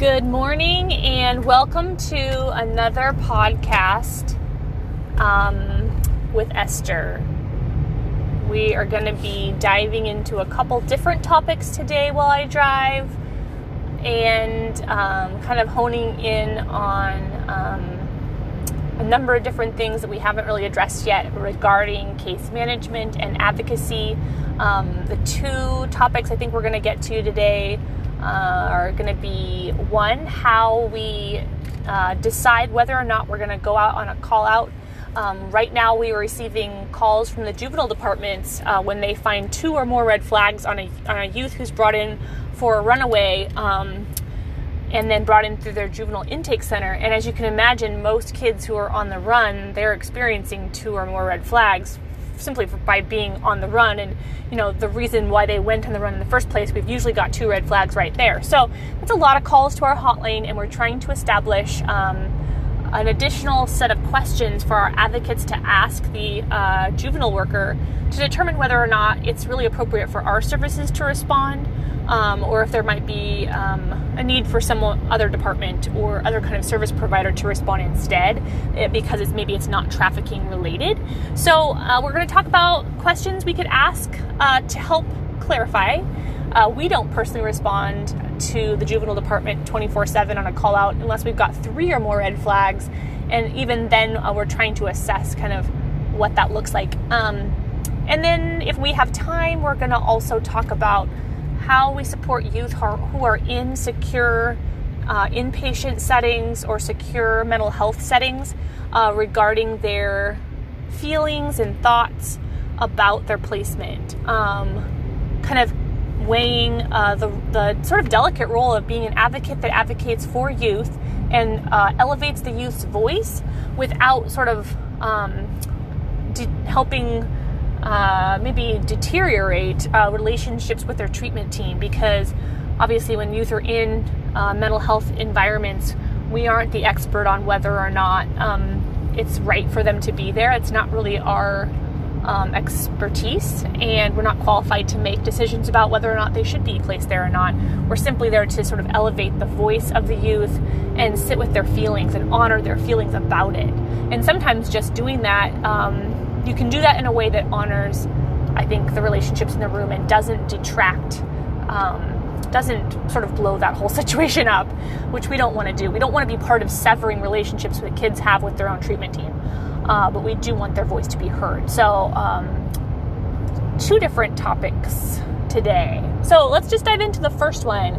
Good morning and welcome to another podcast with Esther. We are going to be diving into a couple different topics today while I drive and kind of honing in on a number of different things that we haven't really addressed yet regarding case management and advocacy. The two topics I think we're going to get to today are going to be, one, how we decide whether or not we're going to go out on a call out. Right now we are receiving calls from the juvenile departments when they find two or more red flags on a youth who's brought in for a runaway and then brought in through their juvenile intake center. And as you can imagine, most kids who are on the run, they're experiencing two or more red flags simply by being on the run, and you know the reason why they went on the run in the first place. We've usually got two red flags right there, so that's a lot of calls to our hotline, and we're trying to establish an additional set of questions for our advocates to ask the juvenile worker to determine whether or not it's really appropriate for our services to respond, or if there might be a need for some other department or other kind of service provider to respond instead, because maybe it's not trafficking related. So we're going to talk about questions we could ask to help clarify. We don't personally respond to the juvenile department 24/7 on a call out unless we've got three or more red flags, and even then we're trying to assess kind of what that looks like. And then if we have time, we're going to also talk about how we support youth who are in secure inpatient settings or secure mental health settings regarding their feelings and thoughts about their placement, kind of weighing the sort of delicate role of being an advocate that advocates for youth and elevates the youth's voice without sort of helping maybe deteriorate relationships with their treatment team, because obviously when youth are in mental health environments, we aren't the expert on whether or not it's right for them to be there. It's not really our expertise, and we're not qualified to make decisions about whether or not they should be placed there or not. We're simply there to sort of elevate the voice of the youth and sit with their feelings and honor their feelings about it. And sometimes just doing that, you can do that in a way that honors, I think, the relationships in the room and doesn't detract, doesn't sort of blow that whole situation up, which we don't want to do. We don't want to be part of severing relationships that kids have with their own treatment team, but we do want their voice to be heard. So two different topics today. So let's just dive into the first one.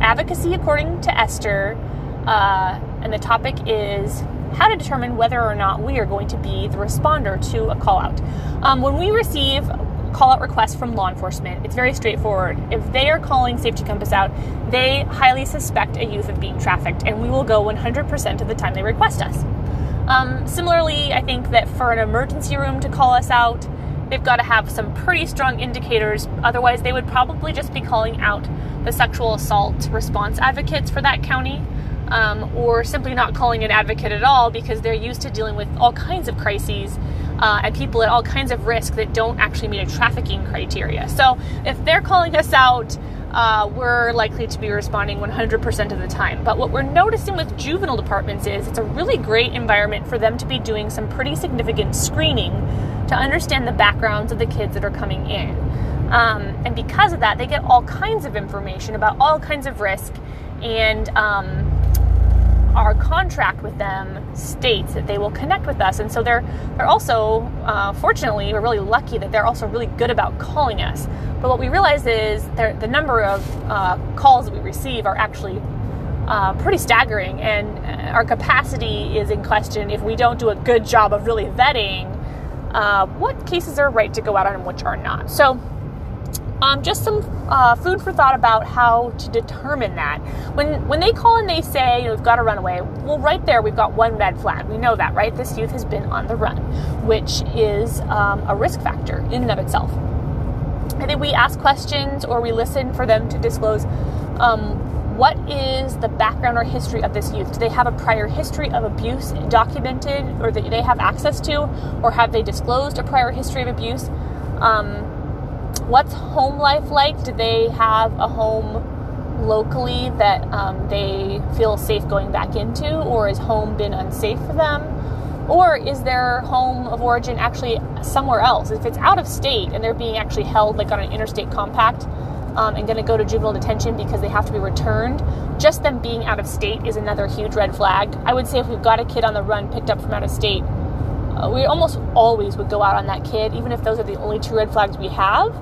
Advocacy according to Esther, and the topic is how to determine whether or not we are going to be the responder to a call out. When we receive call out requests from law enforcement, it's very straightforward. If they are calling Safety Compass out, they highly suspect a youth of being trafficked, and we will go 100% of the time they request us. Similarly, I think that for an emergency room to call us out, they've got to have some pretty strong indicators. Otherwise, they would probably just be calling out the sexual assault response advocates for that county. Or simply not calling an advocate at all, because they're used to dealing with all kinds of crises and people at all kinds of risk that don't actually meet a trafficking criteria. So if they're calling us out, we're likely to be responding 100% of the time. But what we're noticing with juvenile departments is it's a really great environment for them to be doing some pretty significant screening to understand the backgrounds of the kids that are coming in. And because of that, they get all kinds of information about all kinds of risk, and our contract with them states that they will connect with us, and so they're also, fortunately, we're really lucky that they're also really good about calling us. But what we realize is the number of calls that we receive are actually pretty staggering, and our capacity is in question if we don't do a good job of really vetting what cases are right to go out on and which are not. So just some food for thought about how to determine that. When they call and they say, you know, we've got a runaway, well, right there we've got one red flag. We know that, right? This youth has been on the run, which is a risk factor in and of itself. And then we ask questions, or we listen for them to disclose what is the background or history of this youth. Do they have a prior history of abuse documented, or that they have access to, or have they disclosed a prior history of abuse? What's home life like? Do they have a home locally that they feel safe going back into, or has home been unsafe for them? Or is their home of origin actually somewhere else? If it's out of state and they're being actually held like on an interstate compact and going to go to juvenile detention because they have to be returned, just them being out of state is another huge red flag. I would say if we've got a kid on the run picked up from out of state, we almost always would go out on that kid, even if those are the only two red flags we have.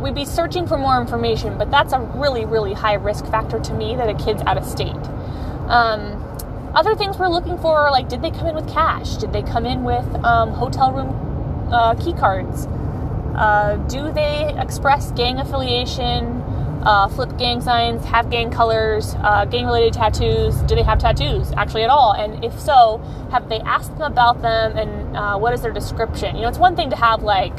We'd be searching for more information, but that's a really, really high risk factor to me that a kid's out of state. Other things we're looking for are like, did they come in with cash? Did they come in with hotel room key cards? Do they express gang affiliation, flip gang signs, have gang colors, gang-related tattoos? Do they have tattoos actually at all? And if so, have they asked them about them, and what is their description? You know, it's one thing to have like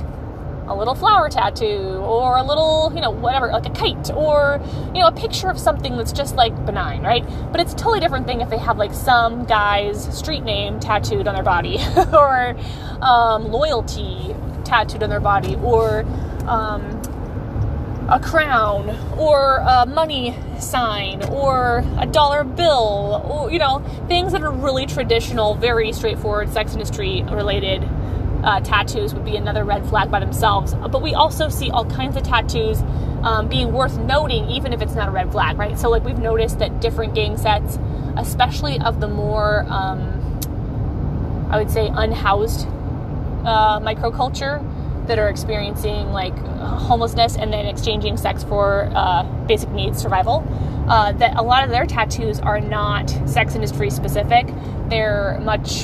a little flower tattoo or a little, you know, whatever, like a kite, or, you know, a picture of something that's just like benign, right? But it's a totally different thing if they have like some guy's street name tattooed on their body or loyalty tattooed on their body, or a crown, or a money sign, or a dollar bill, or, you know, things that are really traditional, very straightforward sex industry related. Tattoos would be another red flag by themselves. But we also see all kinds of tattoos being worth noting, even if it's not a red flag, right? So like we've noticed that different gang sets, especially of the more, I would say unhoused microculture, that are experiencing like homelessness and then exchanging sex for basic needs, survival, that a lot of their tattoos are not sex industry specific. They're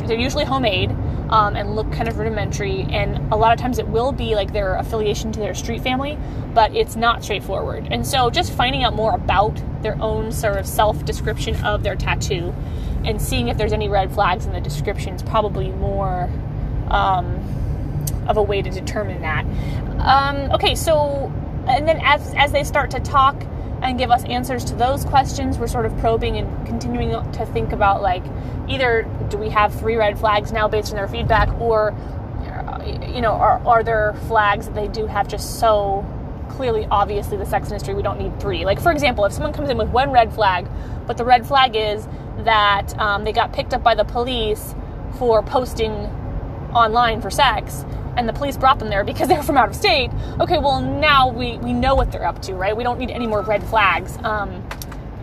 usually homemade. And look kind of rudimentary, and a lot of times it will be like their affiliation to their street family, but it's not straightforward. And so just finding out more about their own sort of self-description of their tattoo and seeing if there's any red flags in the description is probably more of a way to determine that. Okay, so, and then as they start to talk and give us answers to those questions, we're sort of probing and continuing to think about like, either do we have three red flags now based on their feedback, or, you know, are there flags that they do have just so clearly, obviously the sex industry, we don't need three. Like for example, if someone comes in with one red flag, but the red flag is that they got picked up by the police for posting online for sex, and the police brought them there because they're from out of state. Okay, well now we know what they're up to, right? We don't need any more red flags.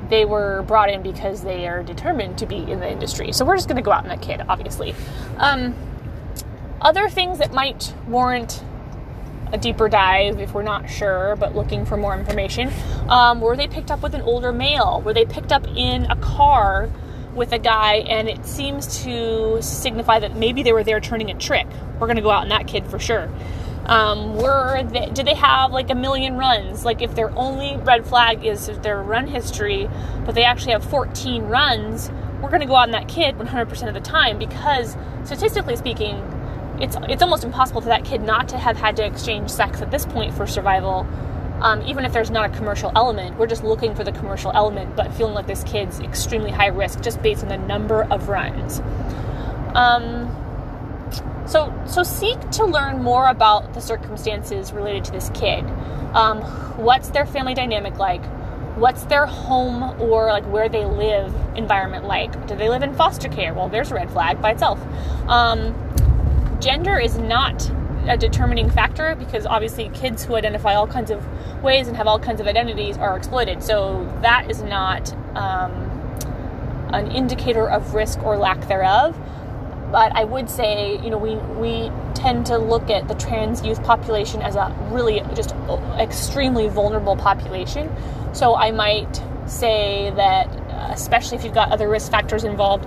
They were brought in because they are determined to be in the industry. So we're just gonna go out on that kid, obviously. Other things that might warrant a deeper dive if we're not sure, but looking for more information. Were they picked up with an older male? Were they picked up in a car with a guy, and it seems to signify that maybe they were there turning a trick? We're gonna go out on that kid for sure. Did they have like a million runs? Like if their only red flag is their run history, but they actually have 14 runs, we're going to go out on that kid 100% of the time, because statistically speaking, it's almost impossible for that kid not to have had to exchange sex at this point for survival. Even if there's not a commercial element, we're just looking for the commercial element, but feeling like this kid's extremely high risk just based on the number of runs. So seek to learn more about the circumstances related to this kid. What's their family dynamic like? What's their home or like where they live environment like? Do they live in foster care? Well, there's a red flag by itself. Gender is not a determining factor, because obviously kids who identify all kinds of ways and have all kinds of identities are exploited. So that is not an indicator of risk or lack thereof. But I would say, you know, we tend to look at the trans youth population as a really just extremely vulnerable population. So I might say that, especially if you've got other risk factors involved,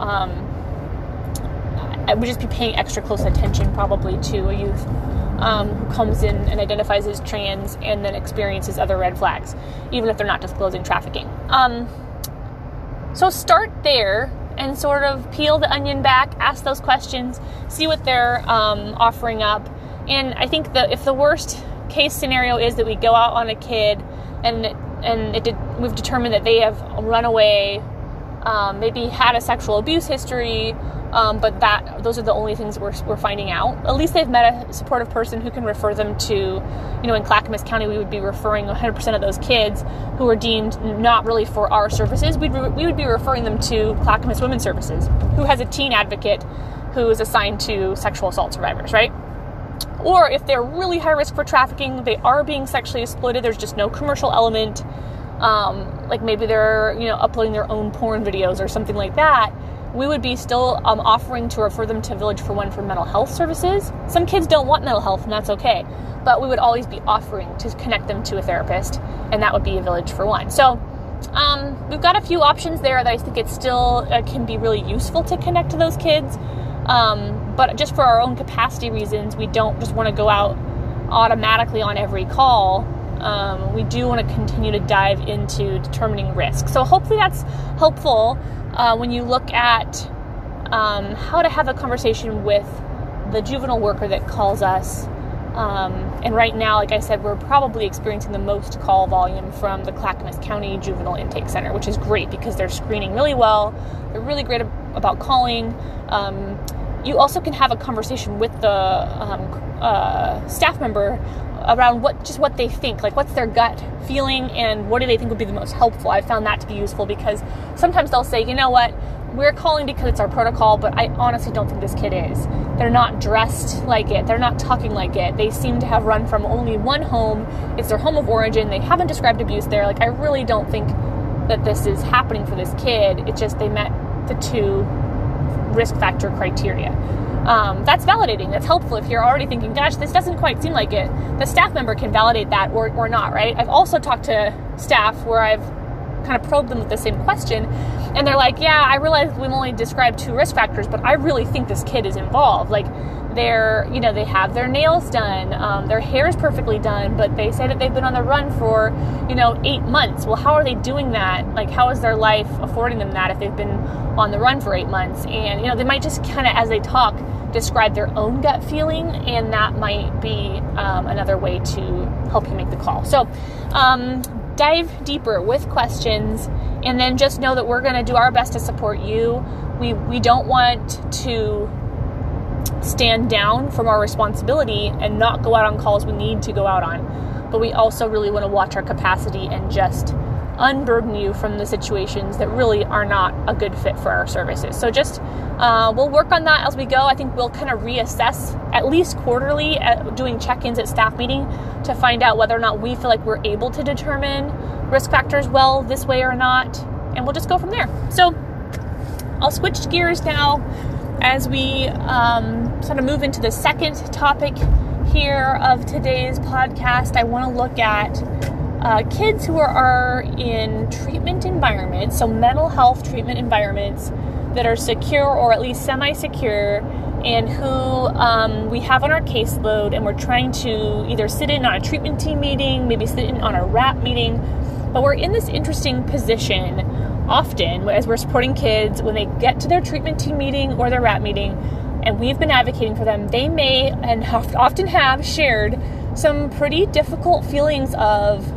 I would just be paying extra close attention probably to a youth who comes in and identifies as trans and then experiences other red flags, even if they're not disclosing trafficking. So start there. And sort of peel the onion back, ask those questions, see what they're offering up. And I think that if the worst case scenario is that we go out on a kid and we've determined that they have run away maybe had a sexual abuse history, but those are the only things we're finding out. At least they've met a supportive person who can refer them to, in Clackamas County, we would be referring 100% of those kids who were deemed not really for our services. We would be referring them to Clackamas Women's Services, who has a teen advocate who is assigned to sexual assault survivors, right? Or if they're really high risk for trafficking, they are being sexually exploited, there's just no commercial element, like maybe they're, uploading their own porn videos or something like that, we would be still offering to refer them to Village for One for mental health services. Some kids don't want mental health, and that's okay, but we would always be offering to connect them to a therapist, and that would be a Village for One. So we've got a few options there that I think it still can be really useful to connect to those kids. But just for our own capacity reasons, we don't just want to go out automatically on every call. We do want to continue to dive into determining risk. So hopefully that's helpful when you look at how to have a conversation with the juvenile worker that calls us. And right now, like I said, we're probably experiencing the most call volume from the Clackamas County Juvenile Intake Center, which is great because they're screening really well. They're really great about calling. You also can have a conversation with the staff member around what they think, like what's their gut feeling and what do they think would be the most helpful. I found that to be useful because sometimes they'll say, you know what, we're calling because it's our protocol, but I honestly don't think this kid is. They're not dressed like it. They're not talking like it. They seem to have run from only one home. It's their home of origin. They haven't described abuse there. Like, I really don't think that this is happening for this kid. It's just they met the two risk factor criteria. That's validating. That's helpful if you're already thinking, gosh, this doesn't quite seem like it. The staff member can validate that or not, right? I've also talked to staff where I've kind of probed them with the same question, and they're like, yeah, I realize we've only described two risk factors, but I really think this kid is involved. Like, they're, they have their nails done, their hair is perfectly done, but they say that they've been on the run for, 8 months. Well, how are they doing that? Like, how is their life affording them that if they've been on the run for 8 months? And, they might just kind of, as they talk, describe their own gut feeling, and that might be another way to help you make the call. So dive deeper with questions, and then just know that we're going to do our best to support you. We don't want to stand down from our responsibility and not go out on calls we need to go out on, but we also really want to watch our capacity and just unburden you from the situations that really are not a good fit for our services. So just we'll work on that as we go. I think we'll kind of reassess at least quarterly at doing check-ins at staff meeting to find out whether or not we feel like we're able to determine risk factors well this way or not, and we'll just go from there. So I'll switch gears now as we sort of move into the second topic here of today's podcast. I want to look at kids who are in treatment environments, so mental health treatment environments that are secure or at least semi-secure, and who we have on our caseload, and we're trying to either sit in on a treatment team meeting, maybe sit in on a RAP meeting, but we're in this interesting position often as we're supporting kids when they get to their treatment team meeting or their RAP meeting, and we've been advocating for them. They may and often have shared some pretty difficult feelings of,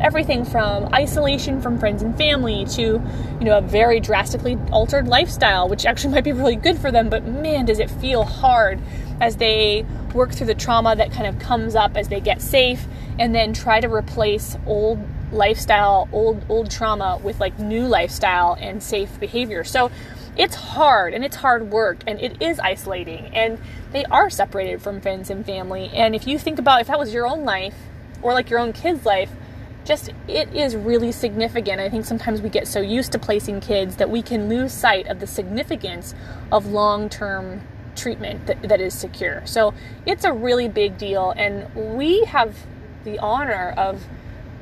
everything from isolation from friends and family to, a very drastically altered lifestyle, which actually might be really good for them, but man, does it feel hard as they work through the trauma that kind of comes up as they get safe and then try to replace old lifestyle, old trauma with like new lifestyle and safe behavior. So it's hard, and it's hard work, and it is isolating, and they are separated from friends and family. And if you think about if that was your own life or like your own kid's life, it is really significant. I think sometimes we get so used to placing kids that we can lose sight of the significance of long-term treatment that is secure. So it's a really big deal, and we have the honor of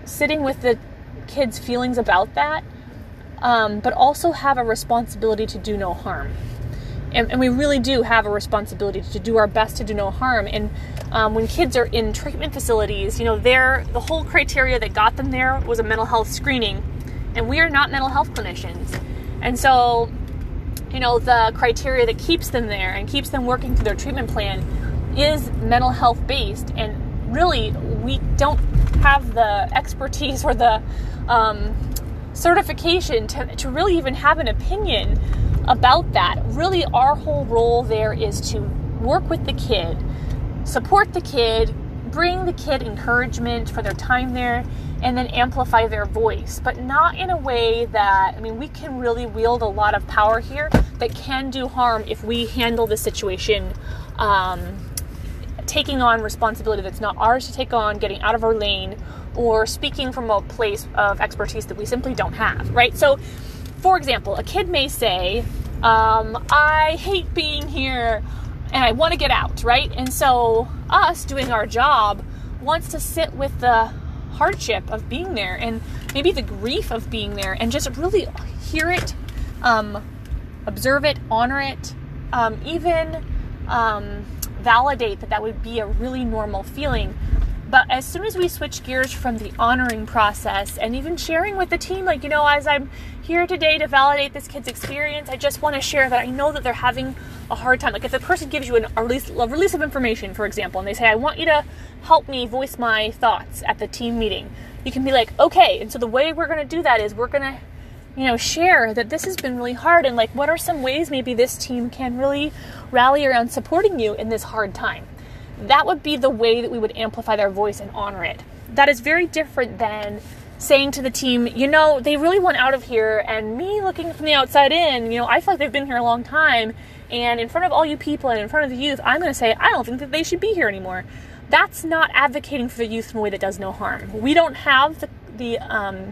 sitting with the kids' feelings about that, but also have a responsibility to do no harm. And we really do have a responsibility to do our best to do no harm. And when kids are in treatment facilities, the whole criteria that got them there was a mental health screening, and we are not mental health clinicians. And so, the criteria that keeps them there and keeps them working through their treatment plan is mental health based, and really we don't have the expertise or the certification to really even have an opinion about that. Really, our whole role there is to work with the kid, support the kid, bring the kid encouragement for their time there, and then amplify their voice, but not in a way that, I mean, we can really wield a lot of power here that can do harm if we handle the situation taking on responsibility that's not ours to take on, getting out of our lane, or speaking from a place of expertise that we simply don't have, right? So, for example, a kid may say, I hate being here and I want to get out, right? And so us doing our job wants to sit with the hardship of being there and maybe the grief of being there and just really hear it, observe it, honor it, even validate that would be a really normal feeling. But as soon as we switch gears from the honoring process and even sharing with the team, like, you know, as I'm here today to validate this kid's experience, I just want to share that I know that they're having a hard time. Like if the person gives you a release of information, for example, and they say, I want you to help me voice my thoughts at the team meeting, you can be like, okay. And so the way we're going to do that is we're going to, you know, share that this has been really hard. And like, what are some ways maybe this team can really rally around supporting you in this hard time? That would be the way that we would amplify their voice and honor it. That is very different than saying to the team, you know, they really want out of here, and me looking from the outside in, you know, I feel like they've been here a long time, and in front of all you people and in front of the youth, I'm going to say, I don't think that they should be here anymore. That's not advocating for the youth in a way that does no harm. We don't have the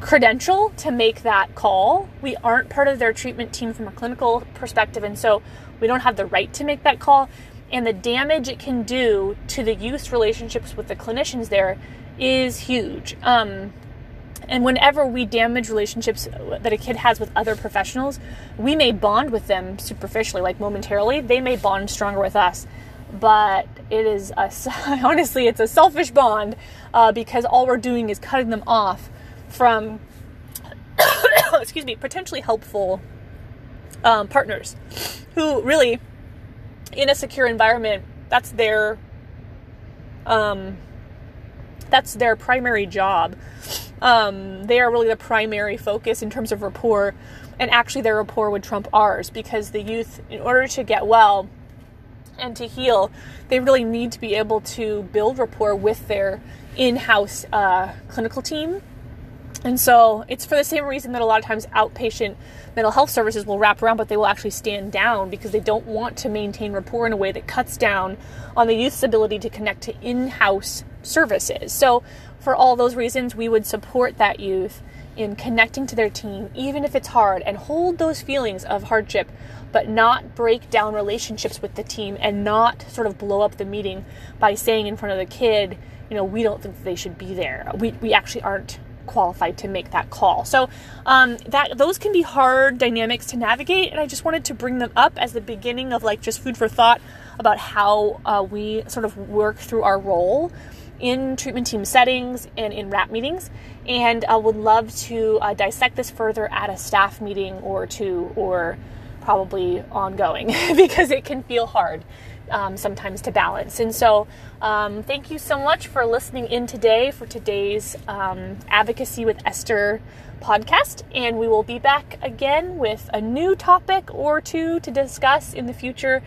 credential to make that call. We aren't part of their treatment team from a clinical perspective, and so we don't have the right to make that call. And the damage it can do to the youth's relationships with the clinicians there is huge. And whenever we damage relationships that a kid has with other professionals, we may bond with them superficially, like momentarily. They may bond stronger with us, but it is honestly, it's a selfish bond because all we're doing is cutting them off from, excuse me, potentially helpful partners who really, in a secure environment, that's their primary job. They are really the primary focus in terms of rapport, and actually their rapport would trump ours, because the youth, in order to get well and to heal, they really need to be able to build rapport with their in-house clinical team. And so it's for the same reason that a lot of times outpatient mental health services will wrap around, but they will actually stand down because they don't want to maintain rapport in a way that cuts down on the youth's ability to connect to in-house services. So for all those reasons, we would support that youth in connecting to their team, even if it's hard, and hold those feelings of hardship, but not break down relationships with the team and not sort of blow up the meeting by saying in front of the kid, you know, we don't think that they should be there. We actually aren't qualified to make that call. So that those can be hard dynamics to navigate, and I just wanted to bring them up as the beginning of like just food for thought about how we sort of work through our role in treatment team settings and in RAP meetings, and I would love to dissect this further at a staff meeting or two, or probably ongoing, because it can feel hard sometimes to balance. And so thank you so much for listening in today for today's Advocacy with Esther podcast, and we will be back again with a new topic or two to discuss in the future.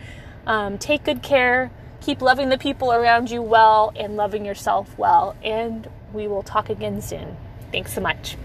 Take good care, keep loving the people around you well, and loving yourself well, and we will talk again soon. Thanks so much.